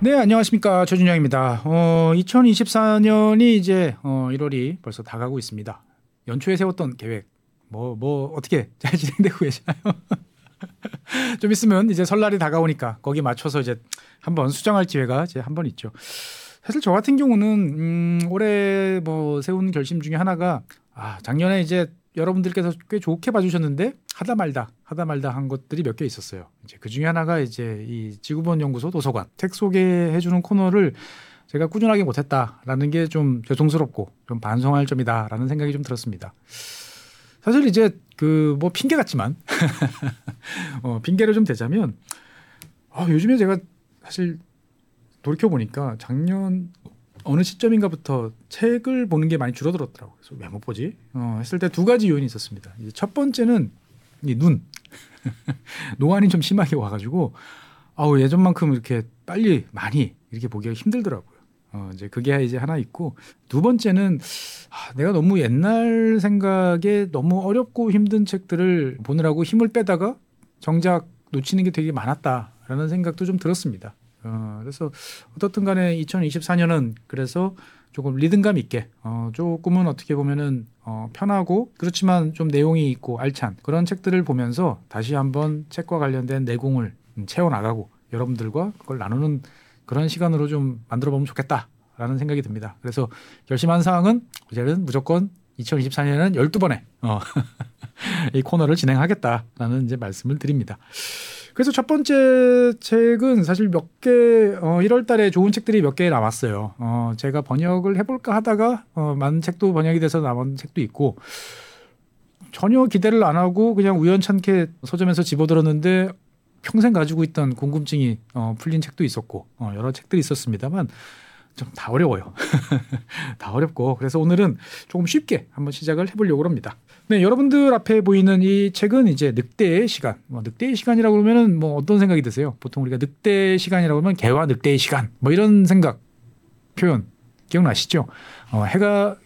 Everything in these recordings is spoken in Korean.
네, 안녕하십니까. 최준영입니다. 2024년이 이제 1월이 벌써 다 가고 있습니다. 연초에 세웠던 계획 어떻게 잘 진행되고 계시나요? 좀 있으면 이제 설날이 다가오니까 거기 맞춰서 이제 한번 수정할 기회가 이제 한번 있죠. 사실 저 같은 경우는 올해 세운 결심 중에 하나가 작년에 이제 여러분들께서 꽤 좋게 봐주셨는데 하다 말다 한 것들이 몇 개 있었어요. 이제 그 중에 하나가 이제 이 지구본 연구소 도서관 책 소개해주는 코너를 제가 꾸준하게 못했다라는 게 좀 죄송스럽고 좀 반성할 점이다라는 생각이 좀 들었습니다. 사실 이제 그 핑계 같지만 핑계를 좀 대자면 요즘에 제가 사실 돌이켜보니까 작년 어느 시점인가부터 책을 보는 게 많이 줄어들었더라고요. 그래서 왜 못 보지? 했을 때 두 가지 요인이 있었습니다. 이제 첫 번째는 이 눈. 노안이 좀 심하게 와가지고 예전만큼 이렇게 빨리 많이 이렇게 보기가 힘들더라고요. 이제 그게 이제 하나 있고, 두 번째는 내가 너무 옛날 생각에 너무 어렵고 힘든 책들을 보느라고 힘을 빼다가 정작 놓치는 게 되게 많았다라는 생각도 좀 들었습니다. 그래서 어떻든 간에 2024년은 그래서 조금 리듬감 있게 조금은 어떻게 보면은 편하고 그렇지만 좀 내용이 있고 알찬 그런 책들을 보면서 다시 한번 책과 관련된 내공을 채워나가고 여러분들과 그걸 나누는 그런 시간으로 좀 만들어보면 좋겠다라는 생각이 듭니다. 그래서 결심한 사항은 이제는 무조건 2024년에는 12번에 이 코너를 진행하겠다라는 이제 말씀을 드립니다. 그래서 첫 번째 책은 사실 몇 개 1월 달에 좋은 책들이 몇 개 남았어요. 제가 번역을 해볼까 하다가 많은 책도 번역이 돼서 남은 책도 있고, 전혀 기대를 안 하고 그냥 우연찮게 서점에서 집어들었는데 평생 가지고 있던 궁금증이 풀린 책도 있었고 여러 책들이 있었습니다만 좀 다 어려워요. 다 어렵고, 그래서 오늘은 조금 쉽게 한번 시작을 해보려고 합니다. 네, 여러분들 앞에 보이는 이 책은 이제 늑대의 시간. 늑대의 시간이라고 그러면은 어떤 생각이 드세요? 보통 우리가 늑대의 시간이라고 하면 개와 늑대의 시간 이런 생각, 표현 기억나시죠? 해가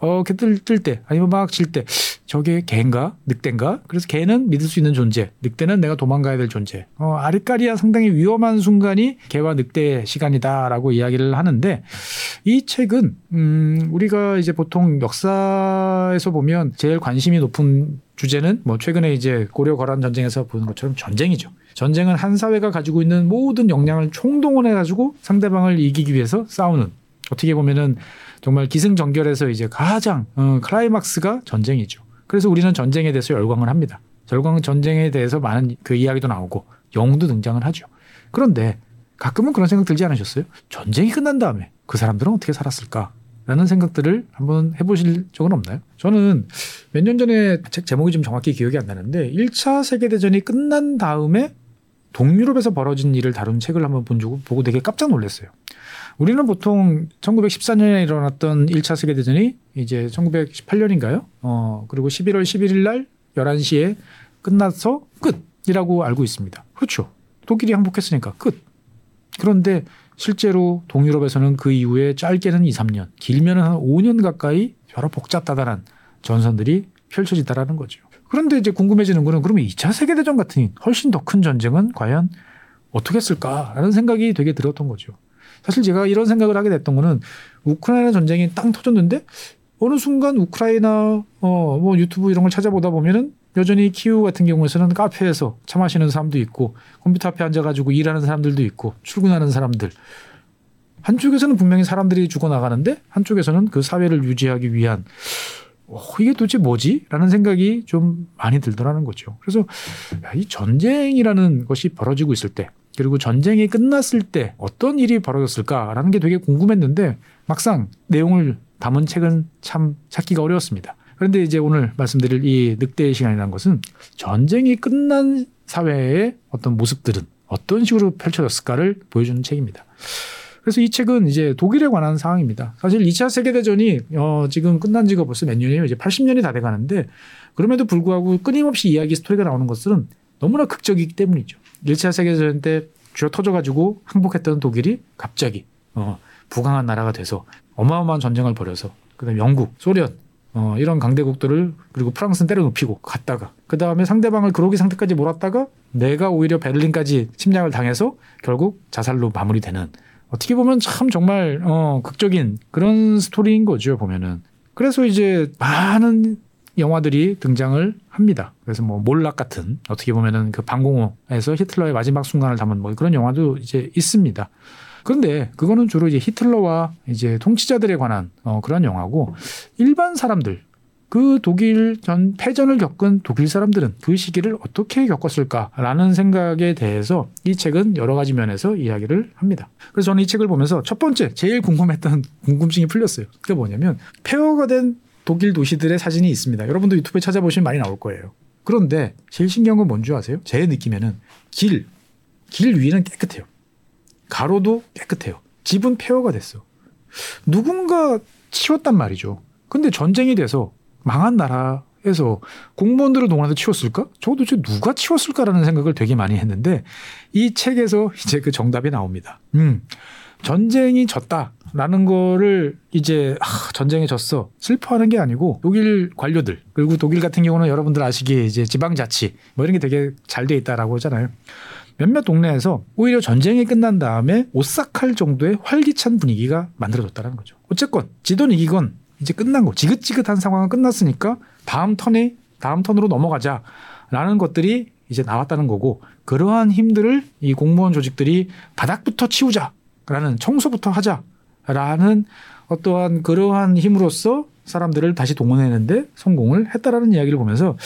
이렇게 뜰 때 아니면 막 질 때 저게 개인가 늑대인가? 그래서 개는 믿을 수 있는 존재, 늑대는 내가 도망가야 될 존재, 아리까리한 상당히 위험한 순간이 개와 늑대의 시간이다라고 이야기를 하는데, 이 책은 우리가 이제 보통 역사에서 보면 제일 관심이 높은 주제는 최근에 이제 고려 거란 전쟁에서 보는 것처럼 전쟁이죠. 전쟁은 한 사회가 가지고 있는 모든 역량을 총동원해가지고 상대방을 이기기 위해서 싸우는, 어떻게 보면은 정말 기승전결에서 이제 가장 클라이막스가 전쟁이죠. 그래서 우리는 전쟁에 대해서 열광을 합니다. 전쟁에 대해서 많은 그 이야기도 나오고 영웅도 등장을 하죠. 그런데 가끔은 그런 생각 들지 않으셨어요? 전쟁이 끝난 다음에 그 사람들은 어떻게 살았을까라는 생각들을 한번 해보실 적은 없나요? 저는 몇 년 전에 책 제목이 좀 정확히 기억이 안 나는데 1차 세계대전이 끝난 다음에 동유럽에서 벌어진 일을 다룬 책을 한번 보고 되게 깜짝 놀랐어요. 우리는 보통 1914년에 일어났던 1차 세계대전이 이제 1918년인가요? 그리고 11월 11일 날 11시에 끝나서 끝이라고 알고 있습니다. 그렇죠. 독일이 항복했으니까 끝. 그런데 실제로 동유럽에서는 그 이후에 짧게는 2, 3년, 길면은 한 5년 가까이 여러 복잡다단한 전선들이 펼쳐지다라는 거죠. 그런데 이제 궁금해지는 거는, 그러면 2차 세계대전 같은 훨씬 더 큰 전쟁은 과연 어떻게 했을까라는 생각이 되게 들었던 거죠. 사실 제가 이런 생각을 하게 됐던 거는, 우크라이나 전쟁이 땅 터졌는데 어느 순간 우크라이나 유튜브 이런 걸 찾아보다 보면은 여전히 키우 같은 경우에서는 카페에서 차 마시는 사람도 있고 컴퓨터 앞에 앉아가지고 일하는 사람들도 있고 출근하는 사람들, 한쪽에서는 분명히 사람들이 죽어나가는데 한쪽에서는 그 사회를 유지하기 위한 이게 도대체 뭐지? 라는 생각이 좀 많이 들더라는 거죠. 그래서 이 전쟁이라는 것이 벌어지고 있을 때, 그리고 전쟁이 끝났을 때 어떤 일이 벌어졌을까라는 게 되게 궁금했는데 막상 내용을 담은 책은 참 찾기가 어려웠습니다. 그런데 이제 오늘 말씀드릴 이 늑대의 시간이라는 것은 전쟁이 끝난 사회의 어떤 모습들은 어떤 식으로 펼쳐졌을까를 보여주는 책입니다. 그래서 이 책은 이제 독일에 관한 사항입니다. 사실 2차 세계대전이 지금 끝난 지가 벌써 몇 년이에요? 이제 80년이 다 돼가는데, 그럼에도 불구하고 끊임없이 이야기 스토리가 나오는 것은 너무나 극적이기 때문이죠. 1차 세계대전 때 쥐어 터져가지고 항복했던 독일이 갑자기 부강한 나라가 돼서 어마어마한 전쟁을 벌여서, 그다음에 영국, 소련 이런 강대국들을, 그리고 프랑스는 때려눕히고 갔다가 그 다음에 상대방을 그로기 상태까지 몰았다가 내가 오히려 베를린까지 침략을 당해서 결국 자살로 마무리되는 어떻게 보면 참 정말 극적인 그런 스토리인 거죠, 보면은. 그래서 이제 많은 영화들이 등장을 합니다. 그래서 뭐 몰락 같은, 어떻게 보면은 그 방공호에서 히틀러의 마지막 순간을 담은 뭐 그런 영화도 이제 있습니다. 그런데 그거는 주로 이제 히틀러와 이제 통치자들에 관한 그런 영화고, 일반 사람들, 그 독일 전 패전을 겪은 독일 사람들은 그 시기를 어떻게 겪었을까라는 생각에 대해서 이 책은 여러 가지 면에서 이야기를 합니다. 그래서 저는 이 책을 보면서 첫 번째 제일 궁금했던 궁금증이 풀렸어요. 그게 뭐냐면, 폐허가 된 독일 도시들의 사진이 있습니다. 여러분도 유튜브에 찾아보시면 많이 나올 거예요. 그런데 제일 신기한 건 뭔지 아세요? 제 느낌에는 길 위는 깨끗해요. 가로도 깨끗해요. 집은 폐허가 됐어. 누군가 치웠단 말이죠. 근데 전쟁이 돼서 망한 나라에서 공무원들을 동원해서 치웠을까? 저도 도대체 누가 치웠을까라는 생각을 되게 많이 했는데, 이 책에서 이제 그 정답이 나옵니다. 전쟁이 졌다라는 거를 이제 전쟁에 졌어 슬퍼하는 게 아니고, 독일 관료들, 그리고 독일 같은 경우는 여러분들 아시기에 이제 지방자치 뭐 이런 게 되게 잘 돼 있다라고 하잖아요. 몇몇 동네에서 오히려 전쟁이 끝난 다음에 오싹할 정도의 활기찬 분위기가 만들어졌다는 거죠. 어쨌건 지든 이기건 이제 끝난 거, 지긋지긋한 상황은 끝났으니까 다음 턴으로 넘어가자라는 것들이 이제 나왔다는 거고, 그러한 힘들을 이 공무원 조직들이 바닥부터 치우자라는, 청소부터 하자라는 어떠한 그러한 힘으로써 사람들을 다시 동원했는데 성공을 했다라는 이야기를 보면서,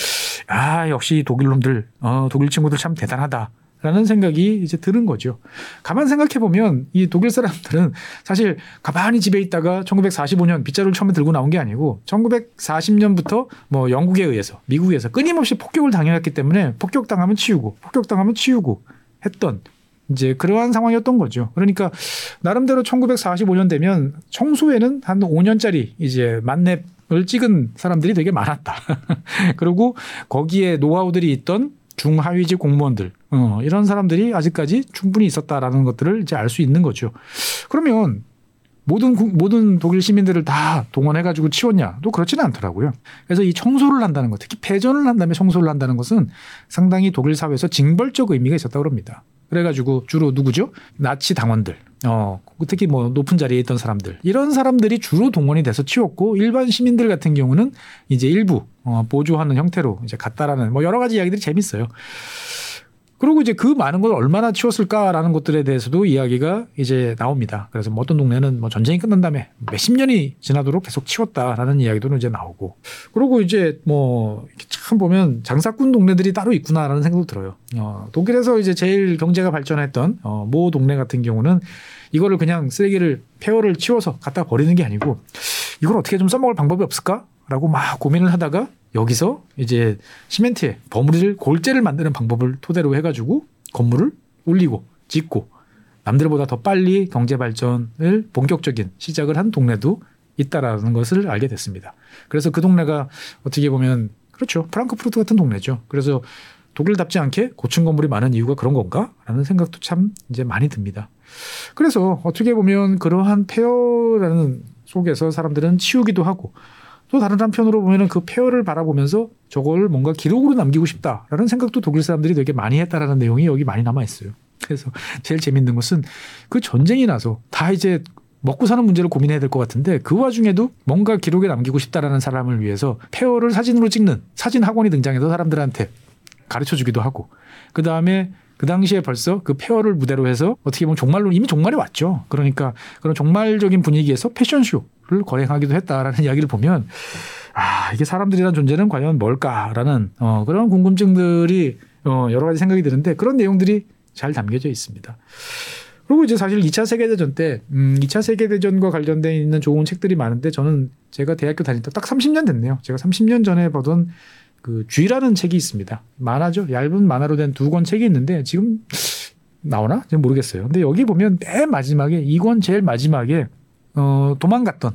아, 역시 독일 놈들, 독일 친구들 참 대단하다. 라는 생각이 이제 드는 거죠. 가만 생각해보면 이 독일 사람들은 사실 가만히 집에 있다가 1945년 빗자루를 처음에 들고 나온 게 아니고 1940년부터 뭐 영국에 의해서, 미국에서 끊임없이 폭격을 당해왔기 때문에 폭격당하면 치우고 했던 이제 그러한 상황이었던 거죠. 그러니까 나름대로 1945년 되면 청소에는 한 5년짜리 이제 만렙을 찍은 사람들이 되게 많았다. 그리고 거기에 노하우들이 있던 중하위직 공무원들, 이런 사람들이 아직까지 충분히 있었다라는 것들을 이제 알 수 있는 거죠. 그러면 모든 독일 시민들을 다 동원해가지고 치웠냐? 또 그렇지는 않더라고요. 그래서 이 청소를 한다는 것, 특히 패전을 한 다음에 청소를 한다는 것은 상당히 독일 사회에서 징벌적 의미가 있었다고 합니다. 그래가지고 주로 누구죠? 나치 당원들, 특히 뭐 높은 자리에 있던 사람들, 이런 사람들이 주로 동원이 돼서 치웠고, 일반 시민들 같은 경우는 이제 일부 보조하는 형태로 이제 갔다라는 뭐 여러 가지 이야기들이 재밌어요. 그리고 이제 그 많은 걸 얼마나 치웠을까라는 것들에 대해서도 이야기가 이제 나옵니다. 그래서 뭐 어떤 동네는 뭐 전쟁이 끝난 다음에 몇십 년이 지나도록 계속 치웠다라는 이야기도 이제 나오고, 그리고 이제 뭐 참 보면 장사꾼 동네들이 따로 있구나라는 생각도 들어요. 독일에서 이제 제일 경제가 발전했던 모 동네 같은 경우는 이거를 그냥 쓰레기를, 폐허를 치워서 갖다 버리는 게 아니고, 이걸 어떻게 좀 써먹을 방법이 없을까라고 막 고민을 하다가 여기서 이제 시멘트에 버무릴 골재를 만드는 방법을 토대로 해가지고 건물을 올리고 짓고, 남들보다 더 빨리 경제 발전을 본격적인 시작을 한 동네도 있다라는 것을 알게 됐습니다. 그래서 그 동네가 어떻게 보면, 그렇죠, 프랑크푸르트 같은 동네죠. 그래서 독일답지 않게 고층 건물이 많은 이유가 그런 건가? 라는 생각도 참 이제 많이 듭니다. 그래서 어떻게 보면 그러한 폐허라는 속에서 사람들은 치우기도 하고, 또 다른 한편으로 보면은 그 폐허를 바라보면서 저걸 뭔가 기록으로 남기고 싶다라는 생각도 독일 사람들이 되게 많이 했다라는 내용이 여기 많이 남아있어요. 그래서 제일 재밌는 것은, 그 전쟁이 나서 다 이제 먹고 사는 문제를 고민해야 될 것 같은데, 그 와중에도 뭔가 기록에 남기고 싶다라는 사람을 위해서 폐허를 사진으로 찍는 사진 학원이 등장해서 사람들한테 가르쳐주기도 하고, 그 다음에 그 당시에 벌써 그 폐허를 무대로 해서 어떻게 보면 종말론, 이미 종말이 왔죠. 그러니까 그런 종말적인 분위기에서 패션쇼를 거행하기도 했다라는 이야기를 보면, 아, 이게 사람들이란 존재는 과연 뭘까라는 그런 궁금증들이 여러 가지 생각이 드는데, 그런 내용들이 잘 담겨져 있습니다. 그리고 이제 사실 2차 세계대전 때 2차 세계대전과 관련된 있는 좋은 책들이 많은데, 저는 제가 대학교 다닐 때 딱 30년 됐네요. 제가 30년 전에 보던 그 G라는 책이 있습니다. 만화죠. 얇은 만화로 된 2권 책이 있는데 지금 나오나? 지금 모르겠어요. 근데 여기 보면 맨 마지막에 2권 제일 마지막에 도망갔던,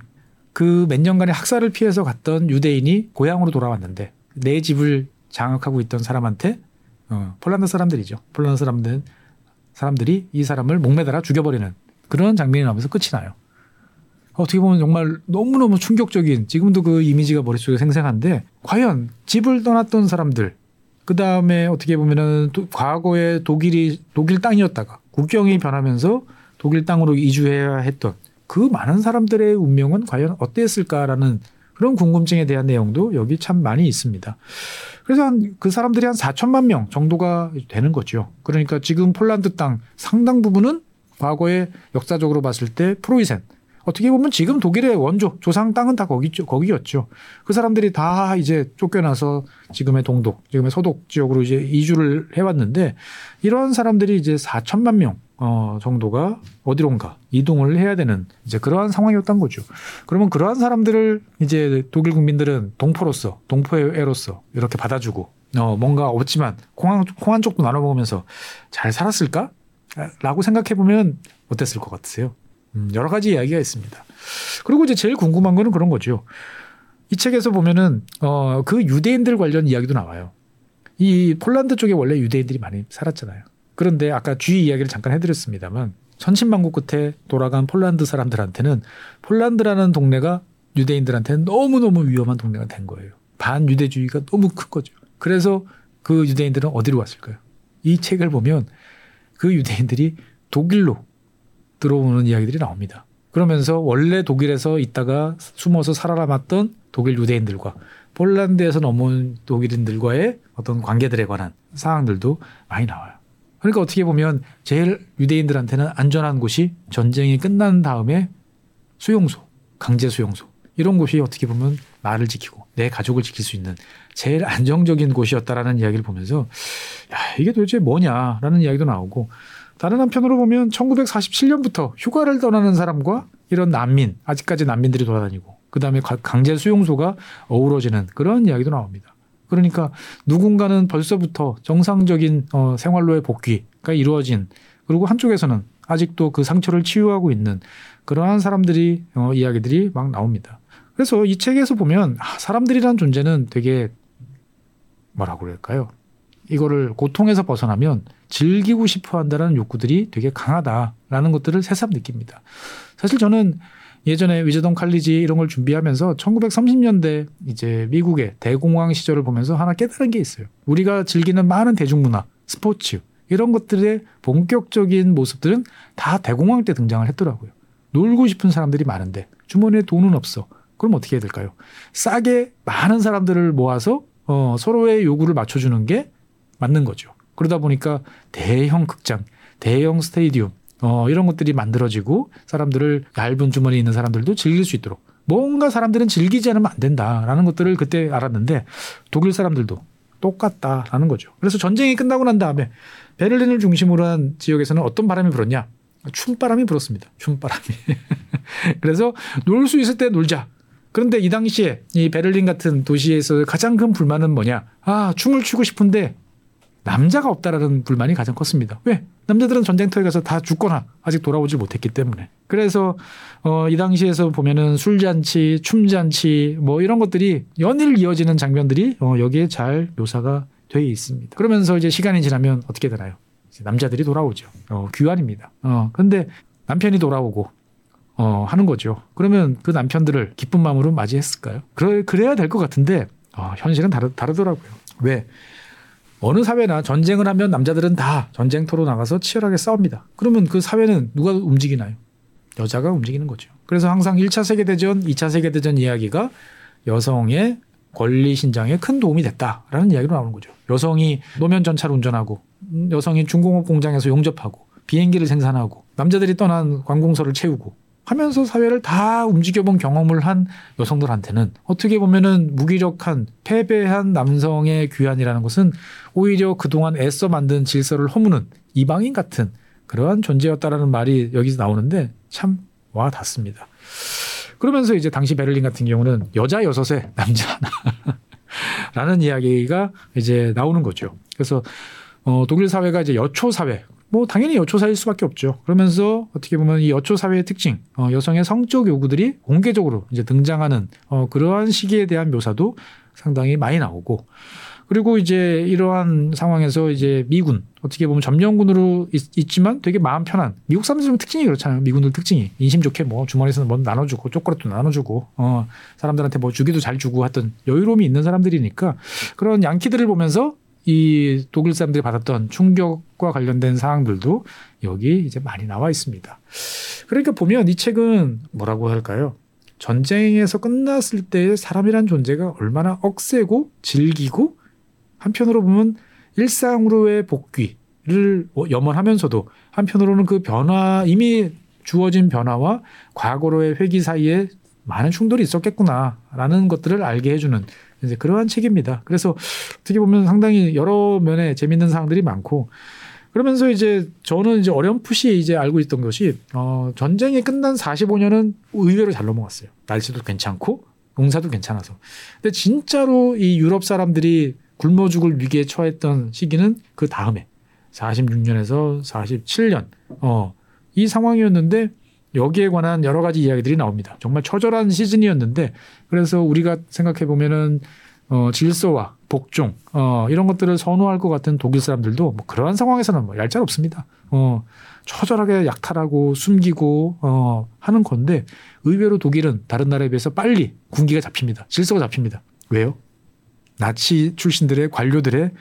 그 몇 년간의 학살을 피해서 갔던 유대인이 고향으로 돌아왔는데, 내 집을 장악하고 있던 사람한테 폴란드 사람들이 이 사람을 목매달아 죽여버리는 그런 장면이 나오면서 끝이 나요. 어떻게 보면 정말 너무너무 충격적인, 지금도 그 이미지가 머릿속에 생생한데, 과연 집을 떠났던 사람들, 그 다음에 어떻게 보면은 과거에 독일이 독일 땅이었다가 국경이 변하면서 독일 땅으로 이주해야 했던 그 많은 사람들의 운명은 과연 어땠을까라는 그런 궁금증에 대한 내용도 여기 참 많이 있습니다. 그래서 그 사람들이 한 4천만 명 정도가 되는 거죠. 그러니까 지금 폴란드 땅 상당 부분은 과거에 역사적으로 봤을 때 프로이센, 어떻게 보면 지금 독일의 원조, 조상 땅은 다 거기였죠. 그 사람들이 다 이제 쫓겨나서 지금의 동독, 지금의 서독 지역으로 이제 이주를 해왔는데, 이런 사람들이 이제 4천만 명 정도가 어디론가 이동을 해야 되는 이제 그러한 상황이었던 거죠. 그러면 그러한 사람들을 이제 독일 국민들은 동포로서, 동포의 애로서 이렇게 받아주고, 뭔가 없지만 콩 한 쪽도 나눠 먹으면서 잘 살았을까? 라고 생각해 보면 어땠을 것 같으세요? 여러 가지 이야기가 있습니다. 그리고 이제 제일 궁금한 거는 그런 거죠. 이 책에서 보면은, 그 유대인들 관련 이야기도 나와요. 이 폴란드 쪽에 원래 유대인들이 많이 살았잖아요. 그런데 아까 주의 이야기를 잠깐 해드렸습니다만, 천신만고 끝에 돌아간 폴란드 사람들한테는 폴란드라는 동네가 유대인들한테는 너무너무 위험한 동네가 된 거예요. 반유대주의가 너무 큰 거죠. 그래서 그 유대인들은 어디로 왔을까요? 이 책을 보면 그 유대인들이 독일로 들어오는 이야기들이 나옵니다. 그러면서 원래 독일에서 있다가 숨어서 살아남았던 독일 유대인들과 폴란드에서 넘어온 독일인들과의 어떤 관계들에 관한 사항들도 많이 나와요. 그러니까 어떻게 보면 제일 유대인들한테는 안전한 곳이 전쟁이 끝난 다음에 수용소, 강제 수용소, 이런 곳이 어떻게 보면 나를 지키고 내 가족을 지킬 수 있는 제일 안정적인 곳이었다라는 이야기를 보면서, 야, 이게 도대체 뭐냐라는 이야기도 나오고, 다른 한편으로 보면 1947년부터 휴가를 떠나는 사람과 이런 난민, 아직까지 난민들이 돌아다니고 그다음에 강제 수용소가 어우러지는 그런 이야기도 나옵니다. 그러니까 누군가는 벌써부터 정상적인 생활로의 복귀가 이루어진, 그리고 한쪽에서는 아직도 그 상처를 치유하고 있는 그러한 사람들이 이야기들이 막 나옵니다. 그래서 이 책에서 보면 사람들이란 존재는 되게 뭐라고 그럴까요? 이거를 고통에서 벗어나면 즐기고 싶어 한다는 욕구들이 되게 강하다라는 것들을 새삼 느낍니다. 사실 저는 예전에 위즈덤 칼리지 이런 걸 준비하면서 1930년대 이제 미국의 대공황 시절을 보면서 하나 깨달은 게 있어요. 우리가 즐기는 많은 대중문화, 스포츠 이런 것들의 본격적인 모습들은 다 대공황 때 등장을 했더라고요. 놀고 싶은 사람들이 많은데 주머니에 돈은 없어. 그럼 어떻게 해야 될까요? 싸게 많은 사람들을 모아서 서로의 요구를 맞춰주는 게 맞는 거죠. 그러다 보니까 대형 극장, 대형 스테디움 이런 것들이 만들어지고 사람들을, 얇은 주머니에 있는 사람들도 즐길 수 있도록, 뭔가 사람들은 즐기지 않으면 안 된다라는 것들을 그때 알았는데 독일 사람들도 똑같다라는 거죠. 그래서 전쟁이 끝나고 난 다음에 베를린을 중심으로 한 지역에서는 어떤 바람이 불었냐? 춤바람이 불었습니다. 춤바람이. 그래서 놀 수 있을 때 놀자. 그런데 이 당시에 이 베를린 같은 도시에서 가장 큰 불만은 뭐냐? 아, 춤을 추고 싶은데 남자가 없다라는 불만이 가장 컸습니다. 왜? 남자들은 전쟁터에 가서 다 죽거나 아직 돌아오지 못했기 때문에. 그래서 이 당시에서 보면은 술잔치, 춤잔치 뭐 이런 것들이 연일 이어지는 장면들이 여기에 잘 묘사가 돼 있습니다. 그러면서 이제 시간이 지나면 어떻게 되나요? 이제 남자들이 돌아오죠. 귀환입니다. 근데 남편이 돌아오고 하는 거죠. 그러면 그 남편들을 기쁜 마음으로 맞이했을까요? 그래야 될 것 같은데 현실은 다르더라고요. 왜? 어느 사회나 전쟁을 하면 남자들은 다 전쟁터로 나가서 치열하게 싸웁니다. 그러면 그 사회는 누가 움직이나요? 여자가 움직이는 거죠. 그래서 항상 1차 세계대전, 2차 세계대전 이야기가 여성의 권리 신장에 큰 도움이 됐다라는 이야기로 나오는 거죠. 여성이 노면 전차를 운전하고, 여성이 중공업 공장에서 용접하고, 비행기를 생산하고, 남자들이 떠난 관공서를 채우고 하면서 사회를 다 움직여본 경험을 한 여성들한테는 어떻게 보면은 무기력한, 패배한 남성의 귀환이라는 것은 오히려 그동안 애써 만든 질서를 허무는 이방인 같은 그러한 존재였다라는 말이 여기서 나오는데 참 와닿습니다. 그러면서 이제 당시 베를린 같은 경우는 여자 6에 남자 하나라는 이야기가 이제 나오는 거죠. 그래서 독일 사회가 이제 여초 사회, 뭐 당연히 여초사회일 수밖에 없죠. 그러면서 어떻게 보면 이 여초사회의 특징, 여성의 성적 요구들이 공개적으로 이제 등장하는 그러한 시기에 대한 묘사도 상당히 많이 나오고, 그리고 이제 이러한 상황에서 이제 미군, 어떻게 보면 점령군으로 있지만 되게 마음 편한, 미국 사람들은 특징이 그렇잖아요. 미군들 특징이 인심 좋게 뭐 주머니에서는 뭐 나눠주고 초콜릿도 나눠주고 사람들한테 뭐 주기도 잘 주고 하던 여유로움이 있는 사람들이니까, 그런 양키들을 보면서 이 독일 사람들이 받았던 충격과 관련된 사항들도 여기 이제 많이 나와 있습니다. 그러니까 보면 이 책은 뭐라고 할까요? 전쟁에서 끝났을 때 사람이란 존재가 얼마나 억세고 질기고 한편으로 보면 일상으로의 복귀를 염원하면서도 한편으로는 그 변화, 이미 주어진 변화와 과거로의 회귀 사이에 많은 충돌이 있었겠구나라는 것들을 알게 해주는 이제 그러한 책입니다. 그래서 어떻게 보면 상당히 여러 면에 재밌는 사항들이 많고, 그러면서 이제 저는 이제 어렴풋이 이제 알고 있던 것이 전쟁이 끝난 45년은 의외로 잘 넘어갔어요. 날씨도 괜찮고 농사도 괜찮아서. 근데 진짜로 이 유럽 사람들이 굶어 죽을 위기에 처했던 시기는 그 다음에 46년에서 47년 이 상황이었는데 여기에 관한 여러 가지 이야기들이 나옵니다. 정말 처절한 시즌이었는데, 그래서 우리가 생각해 보면은 질서와 복종 이런 것들을 선호할 것 같은 독일 사람들도 뭐 그러한 상황에서는 뭐 얄짤없습니다. 처절하게 약탈하고 숨기고 하는 건데, 의외로 독일은 다른 나라에 비해서 빨리 군기가 잡힙니다. 질서가 잡힙니다. 왜요? 나치 출신들의 관료들의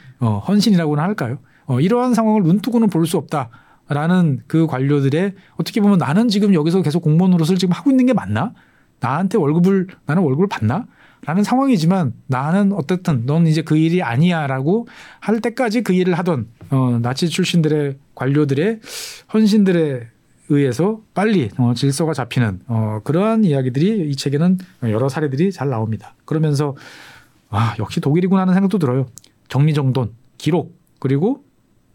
헌신이라고나 할까요? 이러한 상황을 눈뜨고는 볼 수 없다. 라는 그 관료들의, 어떻게 보면 나는 지금 여기서 계속 공무원 노릇을 지금 하고 있는 게 맞나? 나는 월급을 받나? 라는 상황이지만, 나는 어쨌든 넌 이제 그 일이 아니야 라고 할 때까지 그 일을 하던 나치 출신들의 관료들의 헌신들에 의해서 빨리 질서가 잡히는 그러한 이야기들이 이 책에는 여러 사례들이 잘 나옵니다. 그러면서 아, 역시 독일이구나 하는 생각도 들어요. 정리정돈, 기록, 그리고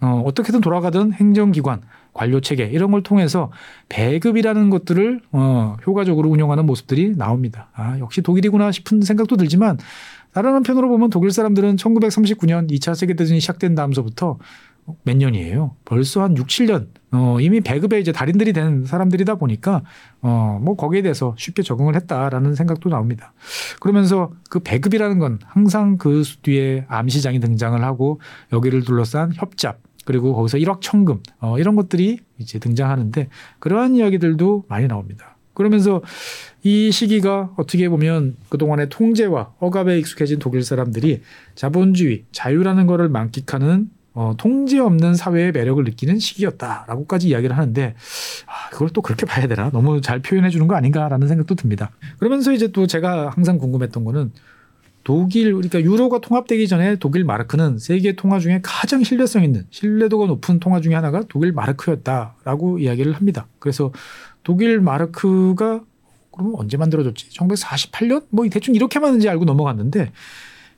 어떻게든 돌아가던 행정기관, 관료체계 이런 걸 통해서 배급이라는 것들을 효과적으로 운영하는 모습들이 나옵니다. 아, 역시 독일이구나 싶은 생각도 들지만, 다른 한편으로 보면 독일 사람들은 1939년 2차 세계대전이 시작된 다음서부터 몇 년이에요? 벌써 한 6, 7년 이미 배급의 이제 달인들이 된 사람들이다 보니까 뭐 거기에 대해서 쉽게 적응을 했다라는 생각도 나옵니다. 그러면서 그 배급이라는 건 항상 그 뒤에 암시장이 등장을 하고, 여기를 둘러싼 협잡, 그리고 거기서 일확천금 이런 것들이 이제 등장하는데, 그러한 이야기들도 많이 나옵니다. 그러면서 이 시기가 어떻게 보면 그동안의 통제와 억압에 익숙해진 독일 사람들이 자본주의, 자유라는 거를 만끽하는 통제 없는 사회의 매력을 느끼는 시기였다라고까지 이야기를 하는데, 아, 그걸 또 그렇게 봐야 되나? 너무 잘 표현해 주는 거 아닌가라는 생각도 듭니다. 그러면서 이제 또 제가 항상 궁금했던 거는, 독일, 그러니까 유로가 통합되기 전에 독일 마르크는 세계 통화 중에 가장 신뢰성 있는, 신뢰도가 높은 통화 중에 하나가 독일 마르크였다라고 이야기를 합니다. 그래서 독일 마르크가 그럼 언제 만들어졌지? 1948년? 뭐 대충 이렇게만 이제 알고 넘어갔는데,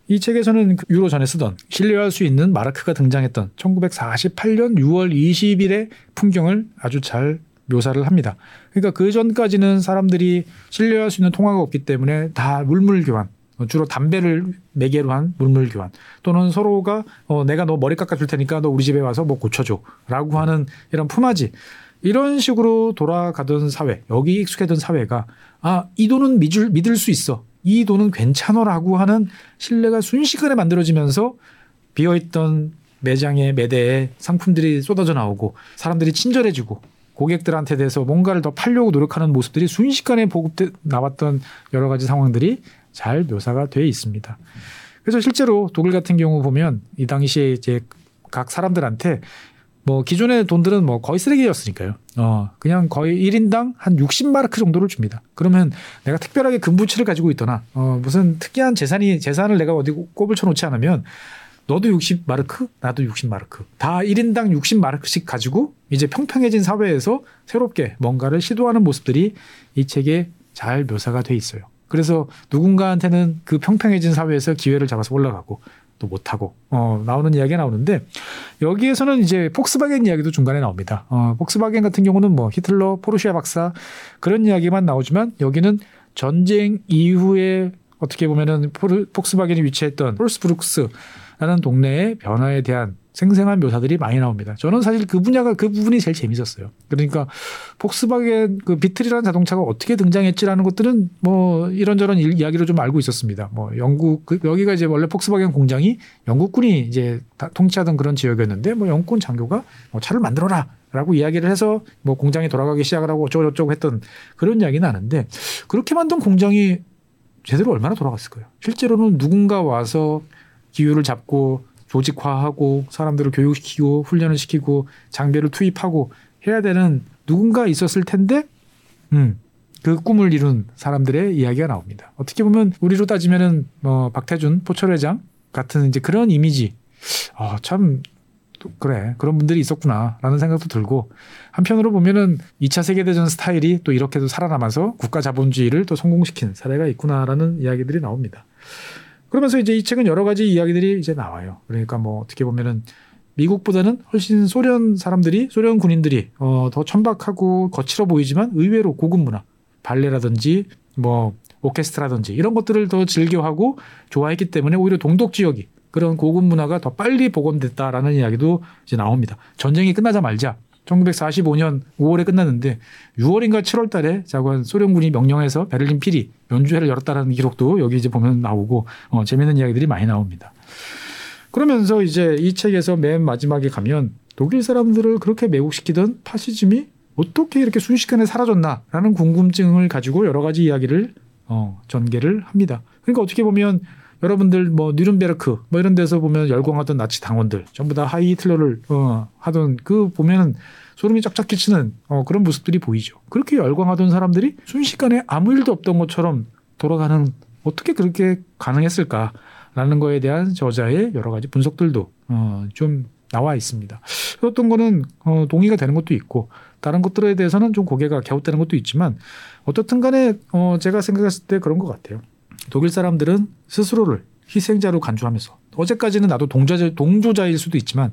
이 책에서는 유로 전에 쓰던 신뢰할 수 있는 마르크가 등장했던 1948년 6월 20일의 풍경을 아주 잘 묘사를 합니다. 그러니까 그 전까지는 사람들이 신뢰할 수 있는 통화가 없기 때문에 다 물물교환, 주로 담배를 매개로 한 물물교환, 또는 서로가 내가 너 머리 깎아줄 테니까 너 우리 집에 와서 뭐 고쳐줘 라고 하는 이런 품앗이, 이런 식으로 돌아가던 사회, 여기 익숙했던 사회가, 아, 이 돈은 믿을 수 있어, 이 돈은 괜찮아라고 하는 신뢰가 순식간에 만들어지면서 비어있던 매장의 매대에 상품들이 쏟아져 나오고, 사람들이 친절해지고, 고객들한테 대해서 뭔가를 더 팔려고 노력하는 모습들이 순식간에 보급돼 나왔던 여러 가지 상황들이 잘 묘사가 돼 있습니다. 그래서 실제로 독일 같은 경우 보면 이 당시에 이제 각 사람들한테 뭐 기존의 돈들은 뭐 거의 쓰레기였으니까요. 그냥 거의 1인당 한 60마르크 정도를 줍니다. 그러면 내가 특별하게 금부채를 가지고 있더나 무슨 특이한 재산을 내가 어디 꼽을 쳐놓지 않으면, 너도 60마르크, 나도 60마르크, 다 1인당 60마르크씩 가지고 이제 평평해진 사회에서 새롭게 뭔가를 시도하는 모습들이 이 책에 잘 묘사가 돼 있어요. 그래서 누군가한테는 그 평평해진 사회에서 기회를 잡아서 올라가고 또 못하고 나오는 이야기가 나오는데, 여기에서는 이제 폭스바겐 이야기도 중간에 나옵니다. 폭스바겐 같은 경우는 뭐 히틀러, 포르쉐 박사 그런 이야기만 나오지만, 여기는 전쟁 이후에 어떻게 보면은 폭스바겐이 위치했던 폴스브룩스라는 동네의 변화에 대한 생생한 묘사들이 많이 나옵니다. 저는 사실 그 부분이 제일 재밌었어요. 그러니까 폭스바겐 그 비틀이라는 자동차가 어떻게 등장했지라는 것들은 뭐 이런저런 이야기로 좀 알고 있었습니다. 뭐 영국, 여기가 이제 원래 폭스바겐 공장이 영국군이 이제 통치하던 그런 지역이었는데, 뭐 영국군 장교가 차를 만들어라라고 이야기를 해서 뭐 공장이 돌아가기 시작을 하고 어쩌고저쩌고 했던 그런 이야기는 아는데, 그렇게 만든 공장이 제대로 얼마나 돌아갔을까요? 실제로는 누군가 와서 기회를 잡고 조직화하고 사람들을 교육시키고 훈련을 시키고 장비를 투입하고 해야 되는 누군가 있었을 텐데 그 꿈을 이룬 사람들의 이야기가 나옵니다. 어떻게 보면 우리로 따지면은 박태준 포철회장 같은 이제 그런 이미지, 참 그래 그런 분들이 있었구나라는 생각도 들고, 한편으로 보면은 2차 세계대전 스타일이 또 이렇게도 살아남아서 국가 자본주의를 또 성공시킨 사례가 있구나라는 이야기들이 나옵니다. 그러면서 이제 이 책은 여러 가지 이야기들이 이제 나와요. 그러니까 어떻게 보면은 미국보다는 훨씬 소련 군인들이 더 천박하고 거칠어 보이지만 의외로 고급 문화, 발레라든지 오케스트라든지 이런 것들을 더 즐겨하고 좋아했기 때문에 오히려 동독 지역이 그런 고급 문화가 더 빨리 복원됐다라는 이야기도 이제 나옵니다. 전쟁이 끝나자마자 1945년 5월에 끝났는데 6월인가 7월 달에 자관 소련군이 명령해서 베를린 필히 연주회를 열었다라는 기록도 여기 이제 보면 나오고 재미있는 이야기들이 많이 나옵니다. 그러면서 이제 이 책에서 맨 마지막에 가면 독일 사람들을 그렇게 매국시키던 파시즘이 어떻게 이렇게 순식간에 사라졌나라는 궁금증을 가지고 여러 가지 이야기를 전개를 합니다. 그러니까 어떻게 보면 여러분들 뉴른베르크 이런 데서 보면 열광하던 나치 당원들 전부 다 하이틀러를 하던 그 보면은 소름이 쫙쫙 끼치는 그런 모습들이 보이죠. 그렇게 열광하던 사람들이 순식간에 아무 일도 없던 것처럼 돌아가는, 어떻게 그렇게 가능했을까라는 거에 대한 저자의 여러 가지 분석들도 좀 나와 있습니다. 어떤 거는 동의가 되는 것도 있고 다른 것들에 대해서는 좀 고개가 갸웃되는 것도 있지만, 어떻든 간에 제가 생각했을 때 그런 것 같아요. 독일 사람들은 스스로를 희생자로 간주하면서 어제까지는 나도 동조자일 수도 있지만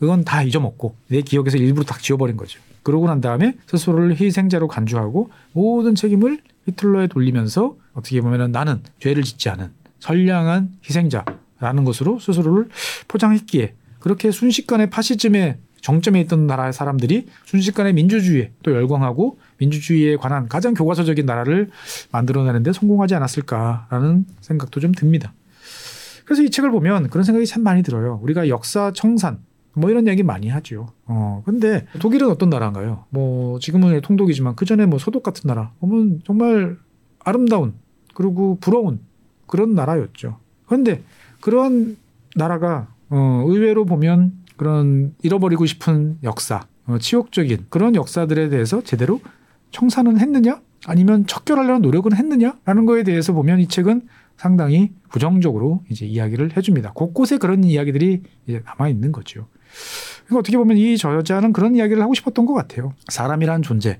그건 다 잊어먹고 내 기억에서 일부러 딱 지워버린 거죠. 그러고 난 다음에 스스로를 희생자로 간주하고 모든 책임을 히틀러에 돌리면서 어떻게 보면 나는 죄를 짓지 않은 선량한 희생자라는 것으로 스스로를 포장했기에, 그렇게 순식간에 파시즘의 정점에 있던 나라의 사람들이 순식간에 민주주의에 또 열광하고 민주주의에 관한 가장 교과서적인 나라를 만들어내는데 성공하지 않았을까라는 생각도 좀 듭니다. 그래서 이 책을 보면 그런 생각이 참 많이 들어요. 우리가 역사 청산 이런 얘기 많이 하죠. 근데 독일은 어떤 나라인가요? 지금은 통독이지만 그 전에 서독 같은 나라 보면 정말 아름다운 그리고 부러운 그런 나라였죠. 그런데 그러한 나라가 의외로 보면 그런 잃어버리고 싶은 역사, 치욕적인 그런 역사들에 대해서 제대로 청산은 했느냐? 아니면 척결하려는 노력은 했느냐? 라는 거에 대해서 보면 이 책은 상당히 부정적으로 이제 이야기를 해줍니다. 곳곳에 그런 이야기들이 이제 남아있는 거죠. 그러니까 어떻게 보면 이 저자는 그런 이야기를 하고 싶었던 것 같아요. 사람이란 존재,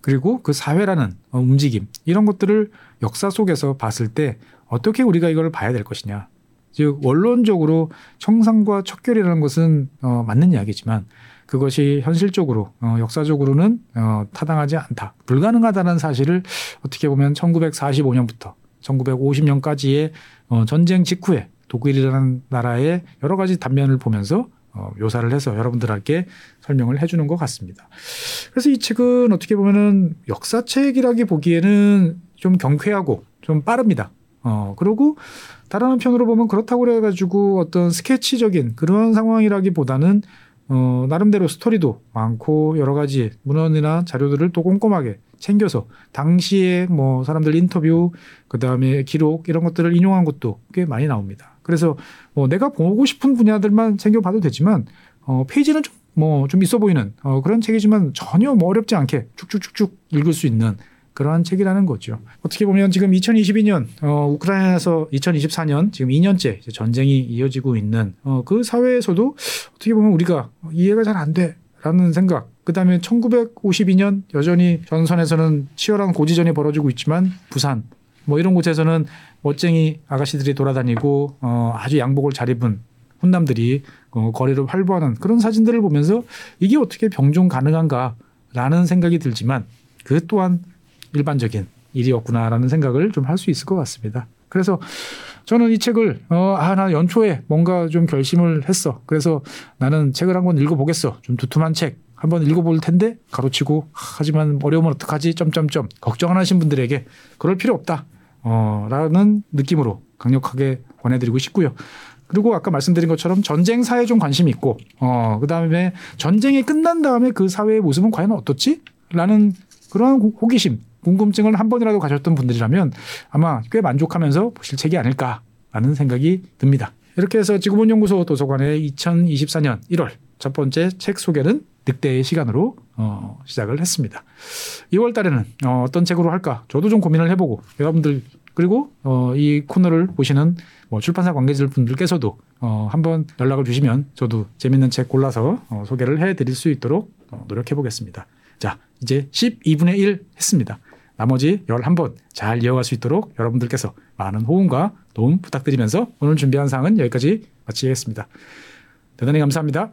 그리고 그 사회라는 움직임, 이런 것들을 역사 속에서 봤을 때 어떻게 우리가 이걸 봐야 될 것이냐. 즉 원론적으로 청산과 척결이라는 것은 맞는 이야기지만 그것이 현실적으로 역사적으로는 타당하지 않다, 불가능하다는 사실을 어떻게 보면 1945년부터 1950년까지의 전쟁 직후에 독일이라는 나라의 여러 가지 단면을 보면서 묘사를 해서 여러분들께 설명을 해주는 것 같습니다. 그래서 이 책은 어떻게 보면은 역사책이라기 보기에는 좀 경쾌하고 좀 빠릅니다. 그리고 다른 한편으로 보면 그렇다고 그래가지고 어떤 스케치적인 그런 상황이라기보다는 나름대로 스토리도 많고 여러 가지 문헌이나 자료들을 또 꼼꼼하게 챙겨서 당시에 사람들 인터뷰, 그 다음에 기록 이런 것들을 인용한 것도 꽤 많이 나옵니다. 그래서 내가 보고 싶은 분야들만 챙겨봐도 되지만 페이지는 좀 있어 보이는 그런 책이지만 전혀 어렵지 않게 쭉쭉쭉쭉 읽을 수 있는 그러한 책이라는 거죠. 어떻게 보면 지금 2022년 우크라이나에서 2024년 지금 2년째 이제 전쟁이 이어지고 있는 그 사회에서도 어떻게 보면 우리가 이해가 잘 안 돼라는 생각, 그 다음에 1952년 여전히 전선에서는 치열한 고지전이 벌어지고 있지만 부산 이런 곳에서는 멋쟁이 아가씨들이 돌아다니고 아주 양복을 잘 입은 혼남들이 거리를 활보하는 그런 사진들을 보면서 이게 어떻게 병종 가능한가라는 생각이 들지만 그 또한 일반적인 일이었구나라는 생각을 좀 할 수 있을 것 같습니다. 그래서 저는 이 책을 나 연초에 뭔가 좀 결심을 했어. 그래서 나는 책을 한번 읽어보겠어. 좀 두툼한 책 한번 읽어볼 텐데 가로치고 하지만 어려우면 어떡하지? 점점점 걱정하시는 분들에게 그럴 필요 없다. 라는 느낌으로 강력하게 권해드리고 싶고요. 그리고 아까 말씀드린 것처럼 전쟁사에 좀 관심이 있고 그 다음에 전쟁이 끝난 다음에 그 사회의 모습은 과연 어떻지? 라는 그런 호기심, 궁금증을 한 번이라도 가졌던 분들이라면 아마 꽤 만족하면서 보실 책이 아닐까라는 생각이 듭니다. 이렇게 해서 지구본 연구소 도서관의 2024년 1월 첫 번째 책 소개는 늑대의 시간으로 시작을 했습니다. 2월 달에는 어떤 책으로 할까? 저도 좀 고민을 해보고 여러분들 그리고 이 코너를 보시는 뭐 출판사 관계자분들께서도 한번 연락을 주시면 저도 재밌는 책 골라서 소개를 해드릴 수 있도록 노력해보겠습니다. 자, 이제 12분의 1 했습니다. 나머지 11번 잘 이어갈 수 있도록 여러분들께서 많은 호응과 도움 부탁드리면서 오늘 준비한 사항은 여기까지 마치겠습니다. 대단히 감사합니다.